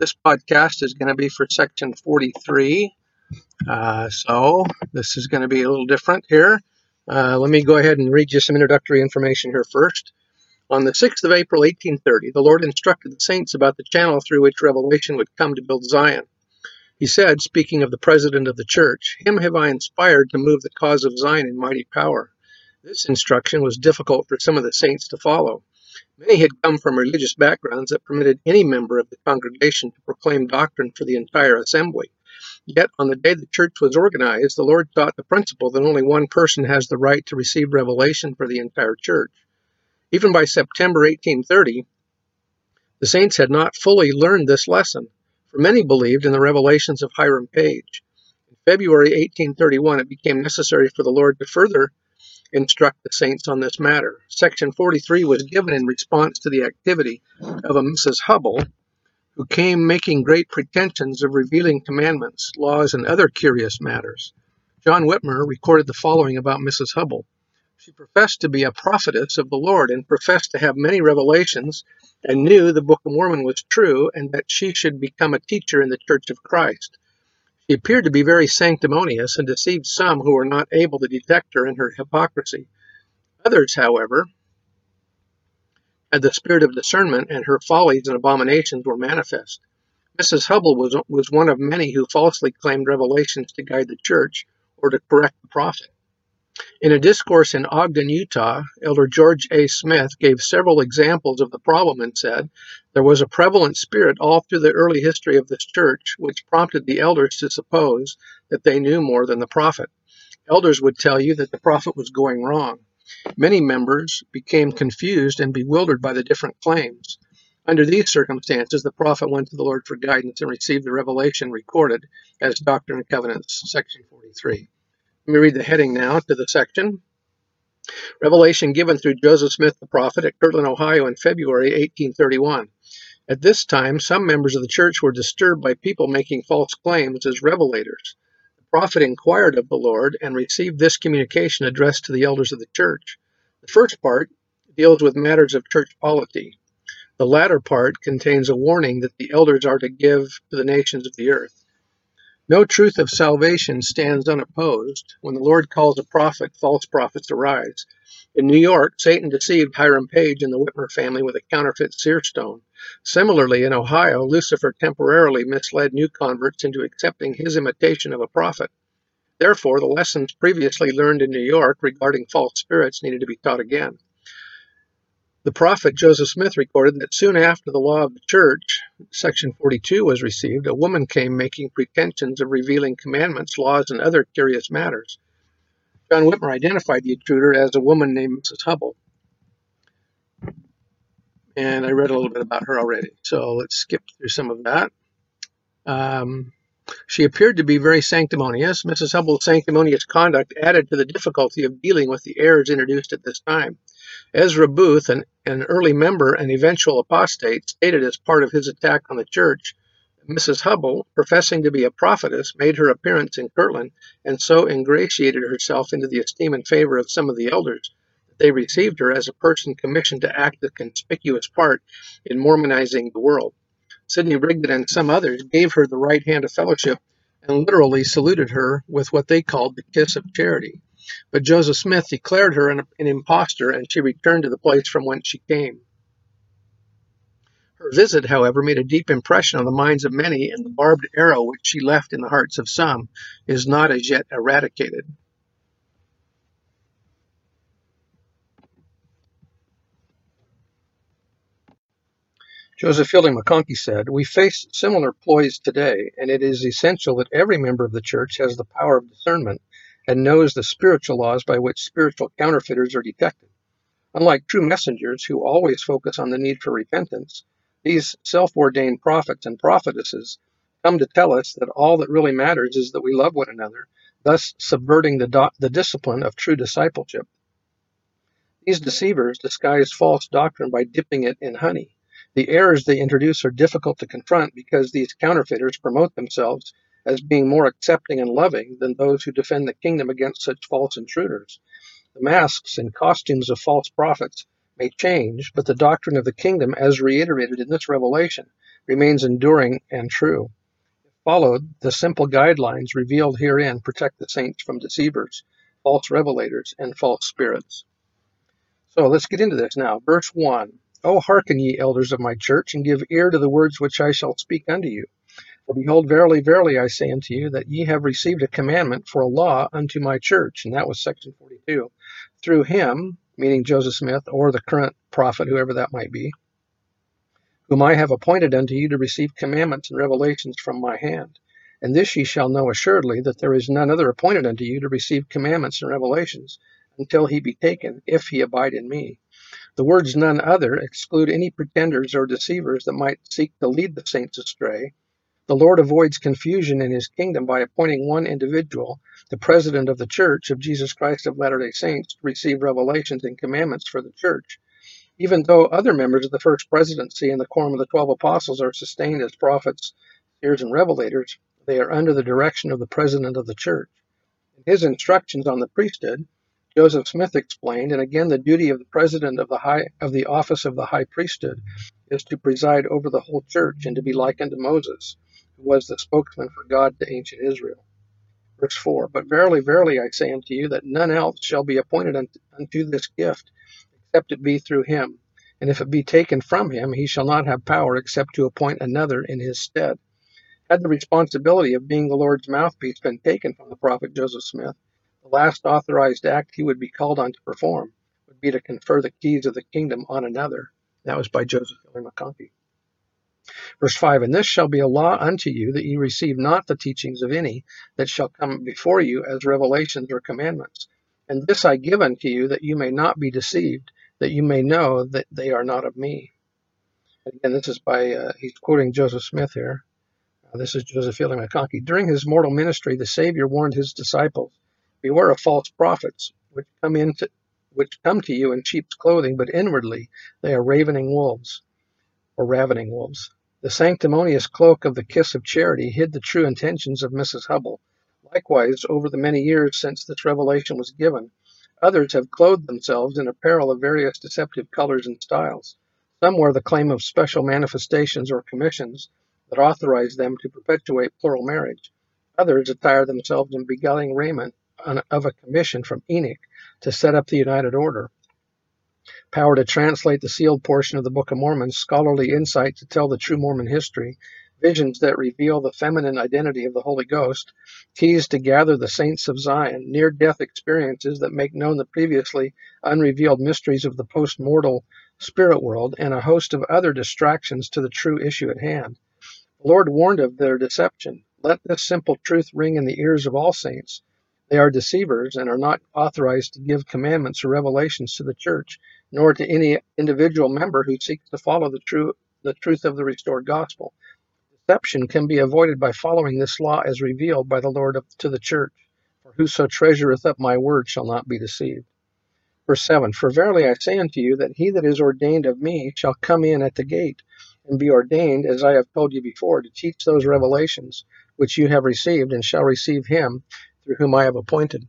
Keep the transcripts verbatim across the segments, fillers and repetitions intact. This podcast is going to be for section forty-three, uh, so this is going to be a little different here. Uh, let me go ahead and read you some introductory information here first. On the sixth of April, eighteen thirty, the Lord instructed the saints about the channel through which revelation would come to build Zion. He said, speaking of the president of the church, "Him have I inspired to move the cause of Zion in mighty power." This instruction was difficult for some of the saints to follow. Many had come from religious backgrounds that permitted any member of the congregation to proclaim doctrine for the entire assembly. Yet, on the day the church was organized, the Lord taught the principle that only one person has the right to receive revelation for the entire church. Even by September eighteen thirty, the saints had not fully learned this lesson, for many believed in the revelations of Hiram Page. In February eighteen thirty-one, it became necessary for the Lord to further instruct the saints on this matter. Section forty-three was given in response to the activity of a Missus Hubble, who came making great pretensions of revealing commandments, laws, and other curious matters. John Whitmer recorded the following about Missus Hubble. She professed to be a prophetess of the Lord and professed to have many revelations and knew the Book of Mormon was true and that she should become a teacher in the Church of Christ. She appeared to be very sanctimonious and deceived some who were not able to detect her in her hypocrisy. Others, however, had the spirit of discernment, and her follies and abominations were manifest. Missus Hubble was, was one of many who falsely claimed revelations to guide the church or to correct the prophet. In a discourse in Ogden, Utah, Elder George A. Smith gave several examples of the problem and said, "There was a prevalent spirit all through the early history of this church which prompted the elders to suppose that they knew more than the prophet. Elders would tell you that the prophet was going wrong. Many members became confused and bewildered by the different claims. Under these circumstances, the prophet went to the Lord for guidance and received the revelation recorded as Doctrine and Covenants, section forty-three. Let me read the heading now to the section. Revelation given through Joseph Smith the prophet at Kirtland, Ohio in February eighteen thirty-one. At this time, some members of the church were disturbed by people making false claims as revelators. The prophet inquired of the Lord and received this communication addressed to the elders of the church. The first part deals with matters of church polity. The latter part contains a warning that the elders are to give to the nations of the earth. No truth of salvation stands unopposed. When the Lord calls a prophet, false prophets arise. In New York, Satan deceived Hiram Page and the Whitmer family with a counterfeit seer stone. Similarly, in Ohio, Lucifer temporarily misled new converts into accepting his imitation of a prophet. Therefore, the lessons previously learned in New York regarding false spirits needed to be taught again. The prophet Joseph Smith recorded that soon after the law of the church, section forty-two, was received, a woman came making pretensions of revealing commandments, laws, and other curious matters. John Whitmer identified the intruder as a woman named Missus Hubble. And I read a little bit about her already, so let's skip through some of that. Um, she appeared to be very sanctimonious. Missus Hubble's sanctimonious conduct added to the difficulty of dealing with the errors introduced at this time. Ezra Booth, an, an early member and eventual apostate, stated as part of his attack on the church, Missus Hubble, professing to be a prophetess, made her appearance in Kirtland and so ingratiated herself into the esteem and favor of some of the elders that they received her as a person commissioned to act a conspicuous part in Mormonizing the world. Sidney Rigdon and some others gave her the right hand of fellowship and literally saluted her with what they called the kiss of charity. But Joseph Smith declared her an, an impostor, and she returned to the place from whence she came. Her visit, however, made a deep impression on the minds of many, and the barbed arrow which she left in the hearts of some is not as yet eradicated. Joseph Fielding McConkie said, "We face similar ploys today, and it is essential that every member of the church has the power of discernment and knows the spiritual laws by which spiritual counterfeiters are detected. Unlike true messengers who always focus on the need for repentance, These self-ordained prophets and prophetesses come to tell us that all that really matters is that we love one another, thus subverting the, do the discipline of true discipleship. These deceivers disguise false doctrine by dipping it in honey. The errors they introduce are difficult to confront because these counterfeiters promote themselves as being more accepting and loving than those who defend the kingdom against such false intruders. The masks and costumes of false prophets may change, but the doctrine of the kingdom, as reiterated in this revelation, remains enduring and true. If followed, the simple guidelines revealed herein protect the saints from deceivers, false revelators, and false spirits. So let's get into this now. Verse one. O hearken, ye elders of my church, and give ear to the words which I shall speak unto you. For behold, verily, verily, I say unto you, that ye have received a commandment for a law unto my church. And that was section forty-two. Through him, meaning Joseph Smith, or the current prophet, whoever that might be, whom I have appointed unto you to receive commandments and revelations from my hand. And this ye shall know assuredly, that there is none other appointed unto you to receive commandments and revelations, until he be taken, if he abide in me. The words none other exclude any pretenders or deceivers that might seek to lead the saints astray. The Lord avoids confusion in his kingdom by appointing one individual, the president of the Church of Jesus Christ of Latter-day Saints, to receive revelations and commandments for the Church. Even though other members of the First Presidency and the Quorum of the Twelve Apostles are sustained as prophets, seers, and revelators, they are under the direction of the president of the Church. In his instructions on the priesthood, Joseph Smith explained, and again the duty of the president of the, high, of the office of the high priesthood is to preside over the whole Church and to be like unto Moses, was the spokesman for God to ancient Israel. Verse four, But verily, verily, I say unto you, that none else shall be appointed unto, unto this gift, except it be through him. And if it be taken from him, he shall not have power except to appoint another in his stead. Had the responsibility of being the Lord's mouthpiece been taken from the prophet Joseph Smith, the last authorized act he would be called on to perform would be to confer the keys of the kingdom on another. That was by Joseph Fielding McConkie. Verse five, And this shall be a law unto you, that ye receive not the teachings of any that shall come before you as revelations or commandments. And this I give unto you, that you may not be deceived, that you may know that they are not of me. Again, this is by, uh, he's quoting Joseph Smith here. Uh, this is Joseph Fielding McConkie. During his mortal ministry, the Savior warned his disciples, Beware of false prophets, which come, into, which come to you in sheep's clothing, but inwardly they are ravening wolves, or ravening wolves. The sanctimonious cloak of the kiss of charity hid the true intentions of Missus Hubble. Likewise, over the many years since this revelation was given, others have clothed themselves in apparel of various deceptive colors and styles. Some wear the claim of special manifestations or commissions that authorize them to perpetuate plural marriage. Others attire themselves in beguiling raiment of a commission from Enoch to set up the United Order. Power to translate the sealed portion of the Book of Mormon, scholarly insight to tell the true Mormon history, visions that reveal the feminine identity of the Holy Ghost, keys to gather the saints of Zion, near-death experiences that make known the previously unrevealed mysteries of the post-mortal spirit world, and a host of other distractions to the true issue at hand. The Lord warned of their deception. Let this simple truth ring in the ears of all saints. They are deceivers and are not authorized to give commandments or revelations to the church, nor to any individual member who seeks to follow the, true, the truth of the restored gospel. Deception can be avoided by following this law as revealed by the Lord of, to the church. For whoso treasureth up my word shall not be deceived. Verse seven, For verily I say unto you, that he that is ordained of me shall come in at the gate, and be ordained, as I have told you before, to teach those revelations which you have received, and shall receive him through whom I have appointed.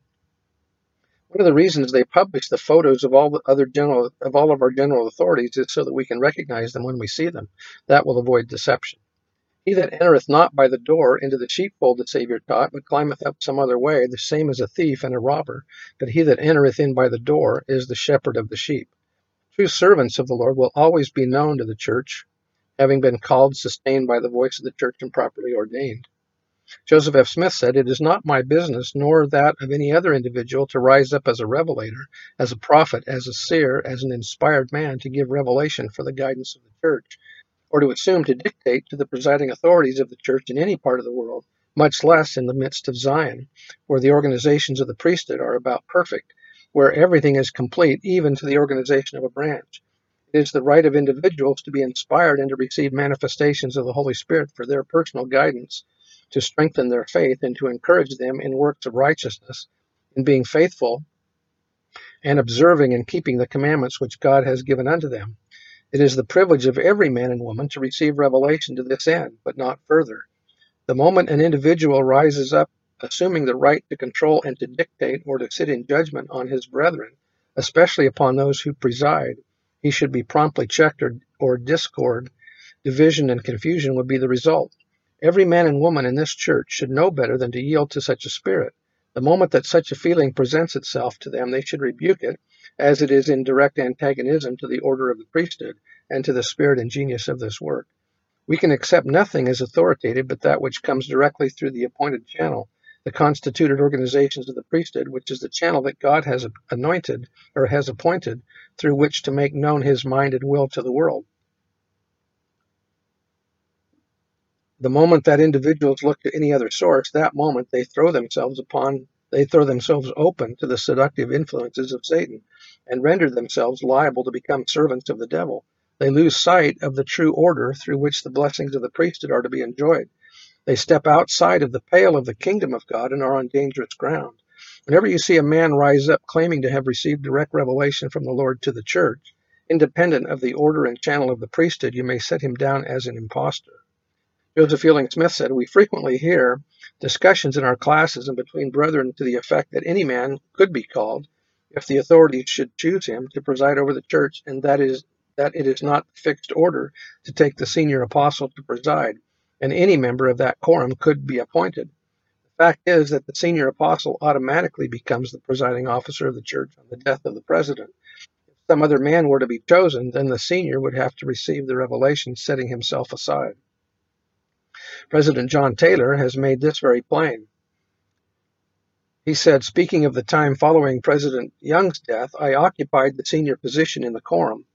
One of the reasons they publish the photos of all the other general of all of our general authorities is so that we can recognize them when we see them. That will avoid deception. He that entereth not by the door into the sheepfold, the Savior taught, but climbeth up some other way, the same is a thief and a robber. But he that entereth in by the door is the shepherd of the sheep. True servants of the Lord will always be known to the church, having been called, sustained by the voice of the church, and properly ordained. Joseph F. Smith said, It is not my business, nor that of any other individual, to rise up as a revelator, as a prophet, as a seer, as an inspired man, to give revelation for the guidance of the church, or to assume to dictate to the presiding authorities of the church in any part of the world, much less in the midst of Zion, where the organizations of the priesthood are about perfect, where everything is complete, even to the organization of a branch. It is the right of individuals to be inspired and to receive manifestations of the Holy Spirit for their personal guidance, to strengthen their faith and to encourage them in works of righteousness, in being faithful and observing and keeping the commandments which God has given unto them. It is the privilege of every man and woman to receive revelation to this end, but not further. The moment an individual rises up, assuming the right to control and to dictate or to sit in judgment on his brethren, especially upon those who preside, he should be promptly checked, or, or discord, division, and confusion would be the result. Every man and woman in this church should know better than to yield to such a spirit. The moment that such a feeling presents itself to them, they should rebuke it, as it is in direct antagonism to the order of the priesthood and to the spirit and genius of this work. We can accept nothing as authoritative but that which comes directly through the appointed channel, the constituted organizations of the priesthood, which is the channel that God has anointed or has appointed through which to make known his mind and will to the world. The moment that individuals look to any other source, that moment they throw themselves upon, they throw themselves open to the seductive influences of Satan and render themselves liable to become servants of the devil. They lose sight of the true order through which the blessings of the priesthood are to be enjoyed. They step outside of the pale of the kingdom of God and are on dangerous ground. Whenever you see a man rise up claiming to have received direct revelation from the Lord to the church, independent of the order and channel of the priesthood, you may set him down as an impostor. Joseph Fielding Smith said, "We frequently hear discussions in our classes and between brethren to the effect that any man could be called, if the authorities should choose him, to preside over the church, and that is that it is not fixed order to take the senior apostle to preside, and any member of that quorum could be appointed. The fact is that the senior apostle automatically becomes the presiding officer of the church on the death of the president. If some other man were to be chosen, then the senior would have to receive the revelation, setting himself aside." President John Taylor has made this very plain. He said, speaking of the time following President Young's death, "I occupied the senior position in the quorum,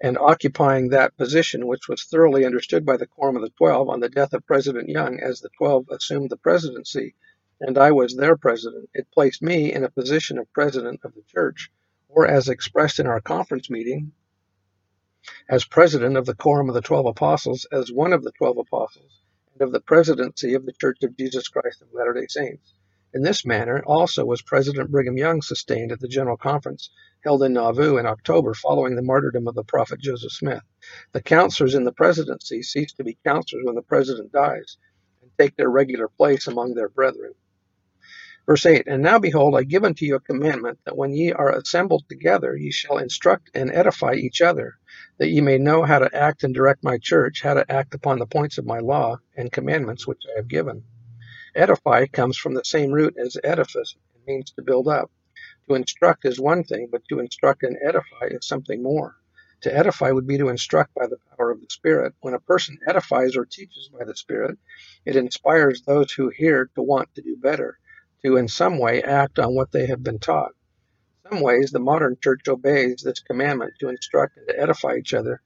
and occupying that position, which was thoroughly understood by the quorum of the twelve on the death of President Young, as the twelve assumed the presidency, and I was their president, it placed me in a position of president of the church, or as expressed in our conference meeting, as president of the quorum of the twelve apostles, as one of the twelve apostles, of the presidency of the Church of Jesus Christ of Latter-day Saints. In this manner also was President Brigham Young sustained at the General Conference held in Nauvoo in October following the martyrdom of the prophet Joseph Smith. The counselors in the presidency cease to be counselors when the president dies and take their regular place among their brethren." Verse eight, "And now behold, I give unto you a commandment, that when ye are assembled together, ye shall instruct and edify each other, that ye may know how to act and direct my church, how to act upon the points of my law and commandments which I have given." Edify comes from the same root as edifice, and means to build up. To instruct is one thing, but to instruct and edify is something more. To edify would be to instruct by the power of the Spirit. When a person edifies or teaches by the Spirit, it inspires those who hear to want to do better, to in some way act on what they have been taught. In some ways, the modern church obeys this commandment to instruct and to edify each other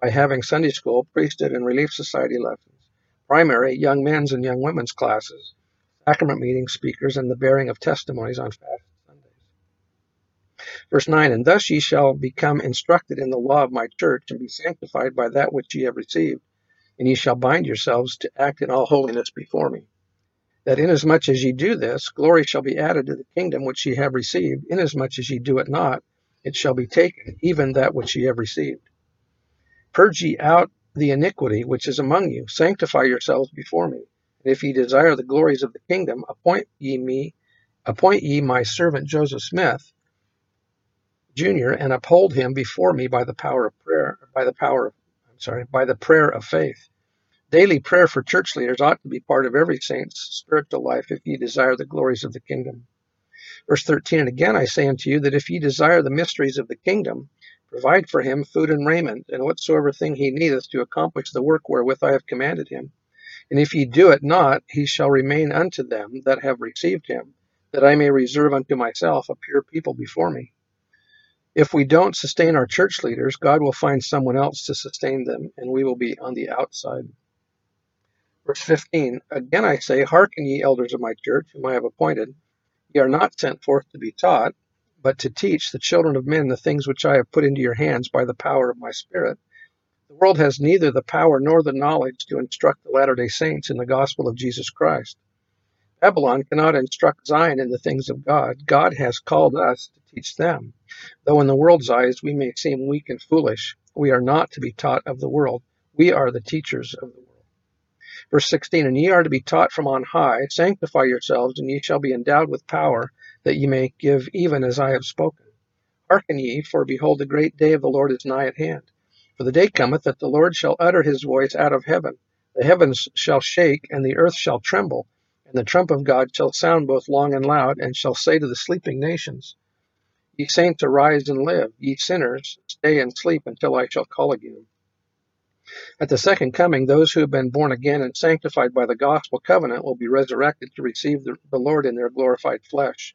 by having Sunday school, priesthood, and Relief Society lessons, primary young men's and young women's classes, sacrament meetings, speakers, and the bearing of testimonies on fast Sundays. Verse nine, "And thus ye shall become instructed in the law of my church, and be sanctified by that which ye have received, and ye shall bind yourselves to act in all holiness before me. That inasmuch as ye do this, glory shall be added to the kingdom which ye have received. Inasmuch as ye do it not, it shall be taken, even that which ye have received. Purge ye out the iniquity which is among you. Sanctify yourselves before me. And if ye desire the glories of the kingdom, appoint ye me, appoint ye my servant Joseph Smith, Junior, and uphold him before me by the power of prayer, by the power of, I'm sorry, by the prayer of faith." Daily prayer for church leaders ought to be part of every saint's spiritual life if ye desire the glories of the kingdom. Verse thirteen, "And again I say unto you, that if ye desire the mysteries of the kingdom, provide for him food and raiment, and whatsoever thing he needeth to accomplish the work wherewith I have commanded him. And if ye do it not, he shall remain unto them that have received him, that I may reserve unto myself a pure people before me." If we don't sustain our church leaders, God will find someone else to sustain them, and we will be on the outside. Verse fifteen, "Again I say, hearken ye elders of my church, whom I have appointed. Ye are not sent forth to be taught, but to teach the children of men the things which I have put into your hands by the power of my Spirit. The world has neither the power nor the knowledge to instruct the Latter-day Saints in the gospel of Jesus Christ. Babylon cannot instruct Zion in the things of God. God has called us to teach them. Though in the world's eyes we may seem weak and foolish, we are not to be taught of the world. We are the teachers of the world. Verse sixteen, and ye are to be taught from on high. Sanctify yourselves, and ye shall be endowed with power, that ye may give even as I have spoken. Hearken ye, for behold, the great day of the Lord is nigh at hand. For the day cometh that the Lord shall utter his voice out of heaven. The heavens shall shake, and the earth shall tremble, and the trump of God shall sound both long and loud, and shall say to the sleeping nations, Ye saints, arise and live. Ye sinners, stay and sleep until I shall call again. At the second coming, those who have been born again and sanctified by the gospel covenant will be resurrected to receive the, the Lord in their glorified flesh.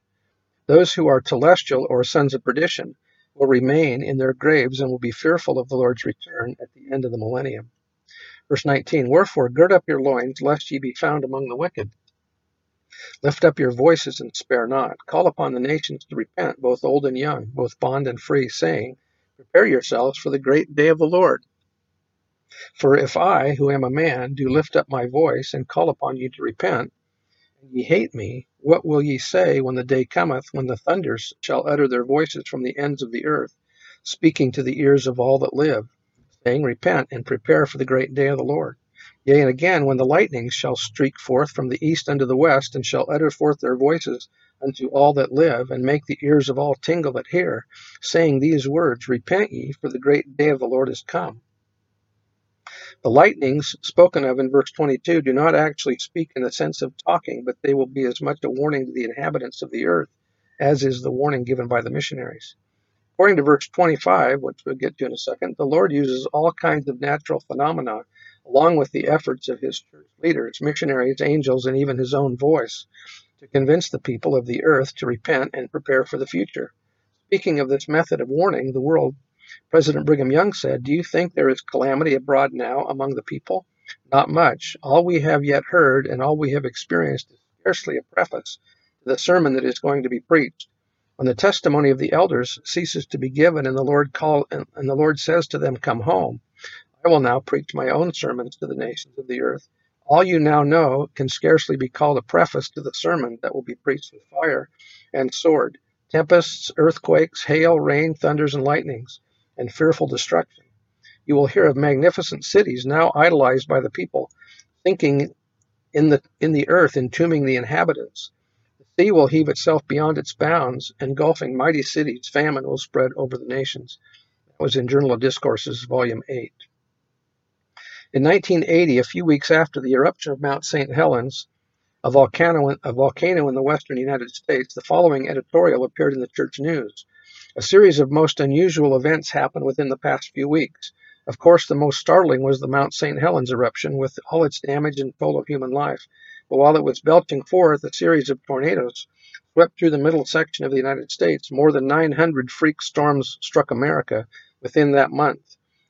Those who are telestial or sons of perdition will remain in their graves and will be fearful of the Lord's return at the end of the millennium. Verse nineteen, wherefore gird up your loins, lest ye be found among the wicked. Lift up your voices and spare not. Call upon the nations to repent, both old and young, both bond and free, saying, prepare yourselves for the great day of the Lord. For if I, who am a man, do lift up my voice and call upon you to repent, and ye hate me, what will ye say when the day cometh, when the thunders shall utter their voices from the ends of the earth, speaking to the ears of all that live, saying, repent and prepare for the great day of the Lord? Yea, and again, when the lightnings shall streak forth from the east unto the west, and shall utter forth their voices unto all that live, and make the ears of all tingle that hear, saying these words, repent ye, for the great day of the Lord is come. The lightnings spoken of in verse twenty-two do not actually speak in the sense of talking, but they will be as much a warning to the inhabitants of the earth as is the warning given by the missionaries. According to verse twenty-five, which we'll get to in a second, the Lord uses all kinds of natural phenomena, along with the efforts of his church leaders, missionaries, angels, and even his own voice, to convince the people of the earth to repent and prepare for the future. Speaking of this method of warning the world, President Brigham Young said, do you think there is calamity abroad now among the people? Not much. All we have yet heard and all we have experienced is scarcely a preface to the sermon that is going to be preached. When the testimony of the elders ceases to be given and the Lord call, and, and the Lord says to them, come home, I will now preach my own sermons to the nations of the earth. All you now know can scarcely be called a preface to the sermon that will be preached with fire and sword, tempests, earthquakes, hail, rain, thunders, and lightnings, and fearful destruction. You will hear of magnificent cities now idolized by the people, sinking in the, in the earth, entombing the inhabitants. The sea will heave itself beyond its bounds, engulfing mighty cities. Famine will spread over the nations. That was in Journal of Discourses, Volume eight. In nineteen eighty, a few weeks after the eruption of Mount Saint Helens, a volcano, a volcano in the western United States, the following editorial appeared in the Church News. A series of most unusual events happened within the past few weeks. Of course, the most startling was the Mount Saint Helens eruption, with all its damage and toll of human life. But while it was belching forth, a series of tornadoes swept through the middle section of the United States. More than nine hundred freak storms struck America within that month.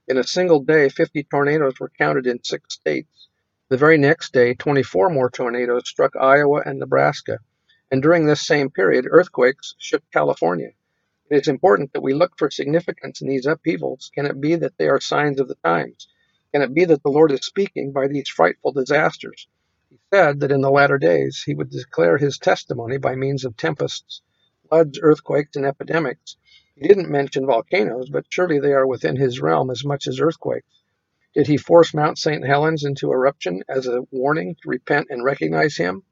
In a single day, fifty tornadoes were counted in six states. The very next day, twenty-four more tornadoes struck Iowa and Nebraska. And during this same period, earthquakes shook California. It is important that we look for significance in these upheavals. Can it be that they are signs of the times? Can it be that the Lord is speaking by these frightful disasters? He said that in the latter days he would declare his testimony by means of tempests, floods, earthquakes, and epidemics. He didn't mention volcanoes, but surely they are within his realm as much as earthquakes. Did he force Mount Saint Helens into eruption as a warning to repent and recognize him?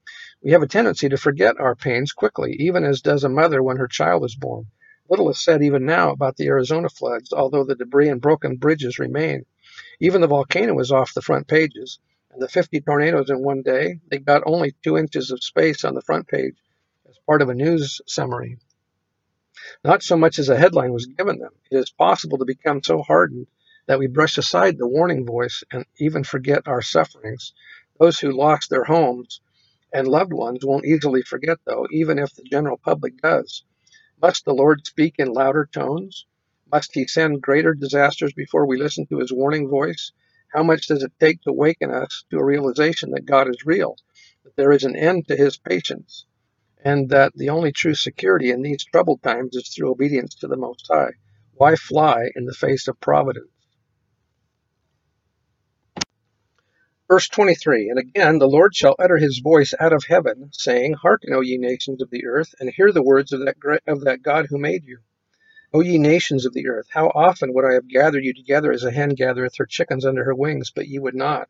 We have a tendency to forget our pains quickly, even as does a mother when her child is born. Little is said even now about the Arizona floods, although the debris and broken bridges remain. Even the volcano is off the front pages, and the fifty tornadoes in one day, they got only two inches of space on the front page as part of a news summary. Not so much as a headline was given them. It is possible to become so hardened that we brush aside the warning voice and even forget our sufferings. Those who lost their homes and loved ones won't easily forget, though, even if the general public does. Must the Lord speak in louder tones? Must he send greater disasters before we listen to his warning voice? How much does it take to awaken us to a realization that God is real, that there is an end to his patience? and that the only true security in these troubled times is through obedience to the Most High. Why fly in the face of providence? Verse twenty-three, and again, the Lord shall utter his voice out of heaven, saying, Hearken, O ye nations of the earth, and hear the words of that, of that God who made you. O ye nations of the earth, how often would I have gathered you together as a hen gathereth her chickens under her wings, but ye would not.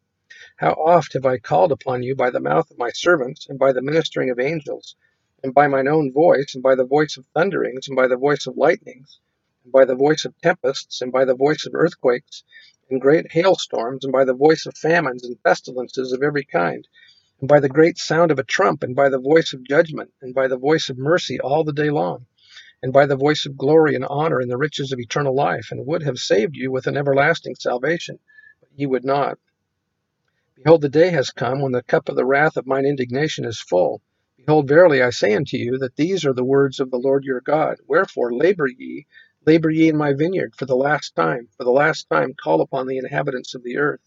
How oft have I called upon you by the mouth of my servants, and by the ministering of angels, and by mine own voice, and by the voice of thunderings, and by the voice of lightnings, and by the voice of tempests, and by the voice of earthquakes, and great hailstorms, and by the voice of famines and pestilences of every kind, and by the great sound of a trump, and by the voice of judgment, and by the voice of mercy all the day long, and by the voice of glory and honor and the riches of eternal life, and would have saved you with an everlasting salvation, but ye would not. Behold, the day has come when the cup of the wrath of mine indignation is full. Behold, verily I say unto you, that these are the words of the Lord your God. Wherefore labor ye, labor ye in my vineyard, for the last time, for the last time call upon the inhabitants of the earth.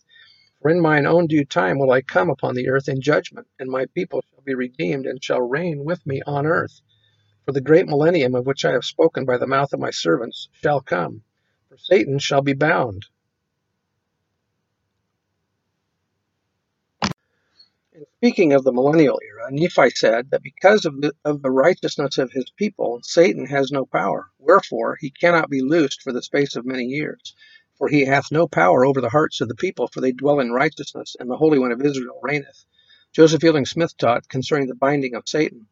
For in mine own due time will I come upon the earth in judgment, and my people shall be redeemed, and shall reign with me on earth. For the great millennium of which I have spoken by the mouth of my servants shall come, for Satan shall be bound. And speaking of the millennial era, Nephi said that because of the, of the righteousness of his people, Satan has no power. Wherefore, he cannot be loosed for the space of many years. For he hath no power over the hearts of the people, for they dwell in righteousness, and the Holy One of Israel reigneth. Joseph Fielding Smith taught concerning the binding of Satan.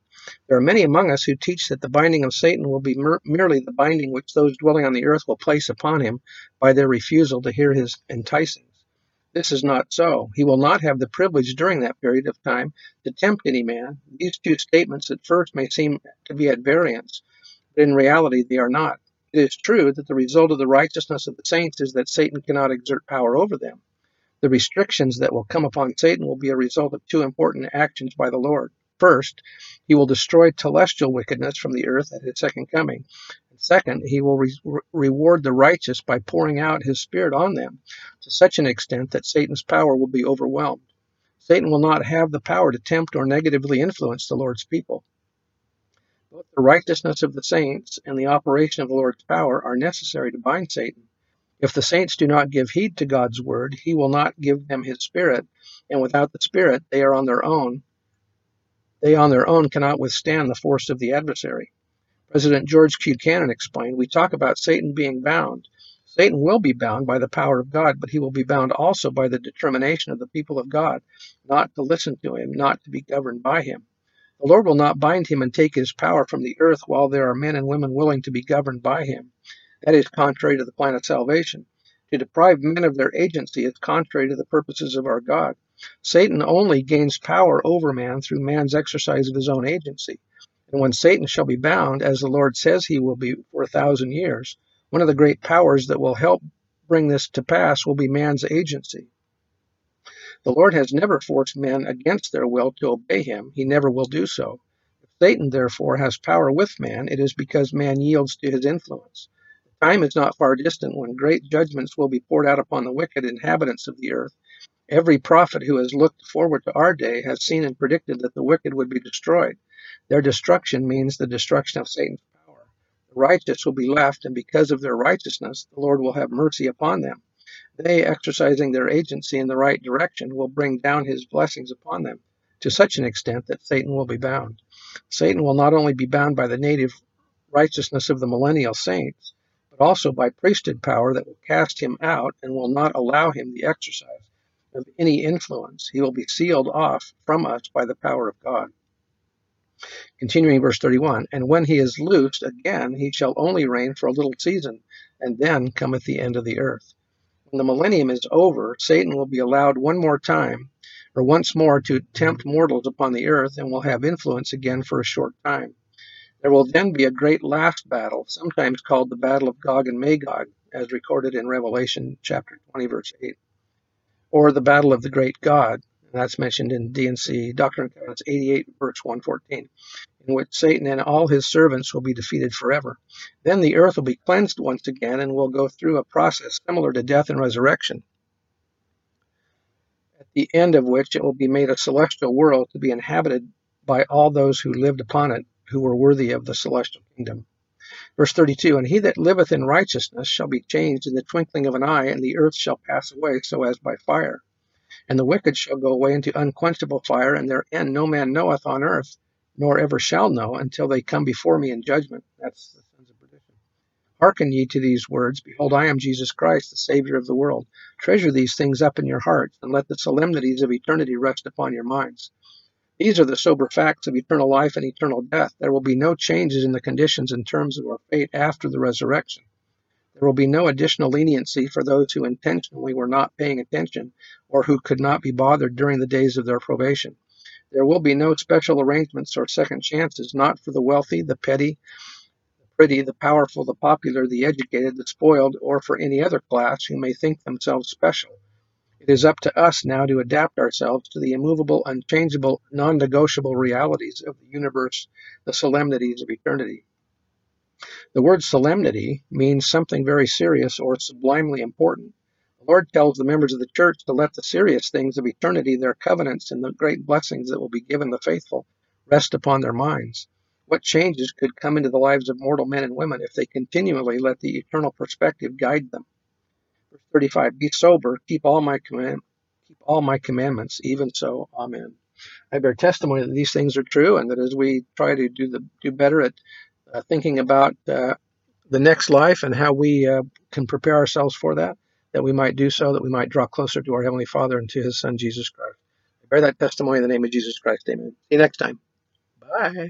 There are many among us who teach that the binding of Satan will be mer merely the binding which those dwelling on the earth will place upon him by their refusal to hear his enticings. This is not so. He will not have the privilege during that period of time to tempt any man. These two statements at first may seem to be at variance, but in reality they are not. It is true that the result of the righteousness of the saints is that Satan cannot exert power over them. The restrictions that will come upon Satan will be a result of two important actions by the Lord. First, he will destroy celestial wickedness from the earth at his second coming. And second, he will re reward the righteous by pouring out his spirit on them to such an extent that Satan's power will be overwhelmed. Satan will not have the power to tempt or negatively influence the Lord's people. Both the righteousness of the saints and the operation of the Lord's power are necessary to bind Satan. If the saints do not give heed to God's word, he will not give them his spirit, and without the spirit they are on their own. They on their own cannot withstand the force of the adversary. President George Q. Cannon explained, we talk about Satan being bound. Satan will be bound by the power of God, but he will be bound also by the determination of the people of God, not to listen to him, not to be governed by him. The Lord will not bind him and take his power from the earth while there are men and women willing to be governed by him. That is contrary to the plan of salvation. To deprive men of their agency is contrary to the purposes of our God. Satan only gains power over man through man's exercise of his own agency. And when Satan shall be bound, as the Lord says he will be for a thousand years, one of the great powers that will help bring this to pass will be man's agency. The Lord has never forced men against their will to obey him. He never will do so. If Satan, therefore, has power with man, it is because man yields to his influence. The time is not far distant when great judgments will be poured out upon the wicked inhabitants of the earth. Every prophet who has looked forward to our day has seen and predicted that the wicked would be destroyed. Their destruction means the destruction of Satan's power. The righteous will be left, and because of their righteousness, the Lord will have mercy upon them. They, exercising their agency in the right direction, will bring down his blessings upon them to such an extent that Satan will be bound. Satan will not only be bound by the native righteousness of the millennial saints, but also by priesthood power that will cast him out and will not allow him the exercise of any influence. He will be sealed off from us by the power of God. Continuing verse thirty-one, and when he is loosed again, he shall only reign for a little season, and then cometh the end of the earth. When the millennium is over, Satan will be allowed one more time, or once more, to tempt mortals upon the earth, and will have influence again for a short time. There will then be a great last battle, sometimes called the Battle of Gog and Magog, as recorded in Revelation chapter twenty, verse eight. Or the battle of the great God, and that's mentioned in D and C, Doctrine and Covenants eighty-eight, verse one fourteen, in which Satan and all his servants will be defeated forever. Then the earth will be cleansed once again and will go through a process similar to death and resurrection, at the end of which it will be made a celestial world to be inhabited by all those who lived upon it, who were worthy of the celestial kingdom. Verse thirty-two, and he that liveth in righteousness shall be changed in the twinkling of an eye, and the earth shall pass away so as by fire. And the wicked shall go away into unquenchable fire, and their end no man knoweth on earth, nor ever shall know, until they come before me in judgment. That's the sons of perdition. Hearken ye to these words. Behold, I am Jesus Christ, the Savior of the world. Treasure these things up in your hearts, and let the solemnities of eternity rest upon your minds. These are the sober facts of eternal life and eternal death. There will be no changes in the conditions and terms of our fate after the resurrection. There will be no additional leniency for those who intentionally were not paying attention or who could not be bothered during the days of their probation. There will be no special arrangements or second chances, not for the wealthy, the petty, the pretty, the powerful, the popular, the educated, the spoiled, or for any other class who may think themselves special. It is up to us now to adapt ourselves to the immovable, unchangeable, non-negotiable realities of the universe, the solemnities of eternity. The word solemnity means something very serious or sublimely important. The Lord tells the members of the church to let the serious things of eternity, their covenants, and the great blessings that will be given the faithful, rest upon their minds. What changes could come into the lives of mortal men and women if they continually let the eternal perspective guide them? thirty-five. Be sober, keep all my command, keep all my commandments, even so, amen. I bear testimony that these things are true, and that as we try to do the do better at uh, thinking about uh, the next life and how we uh, can prepare ourselves for that, that we might do so, that we might draw closer to our Heavenly Father and to His Son, Jesus Christ. I bear that testimony in the name of Jesus Christ, amen. See you next time. Bye.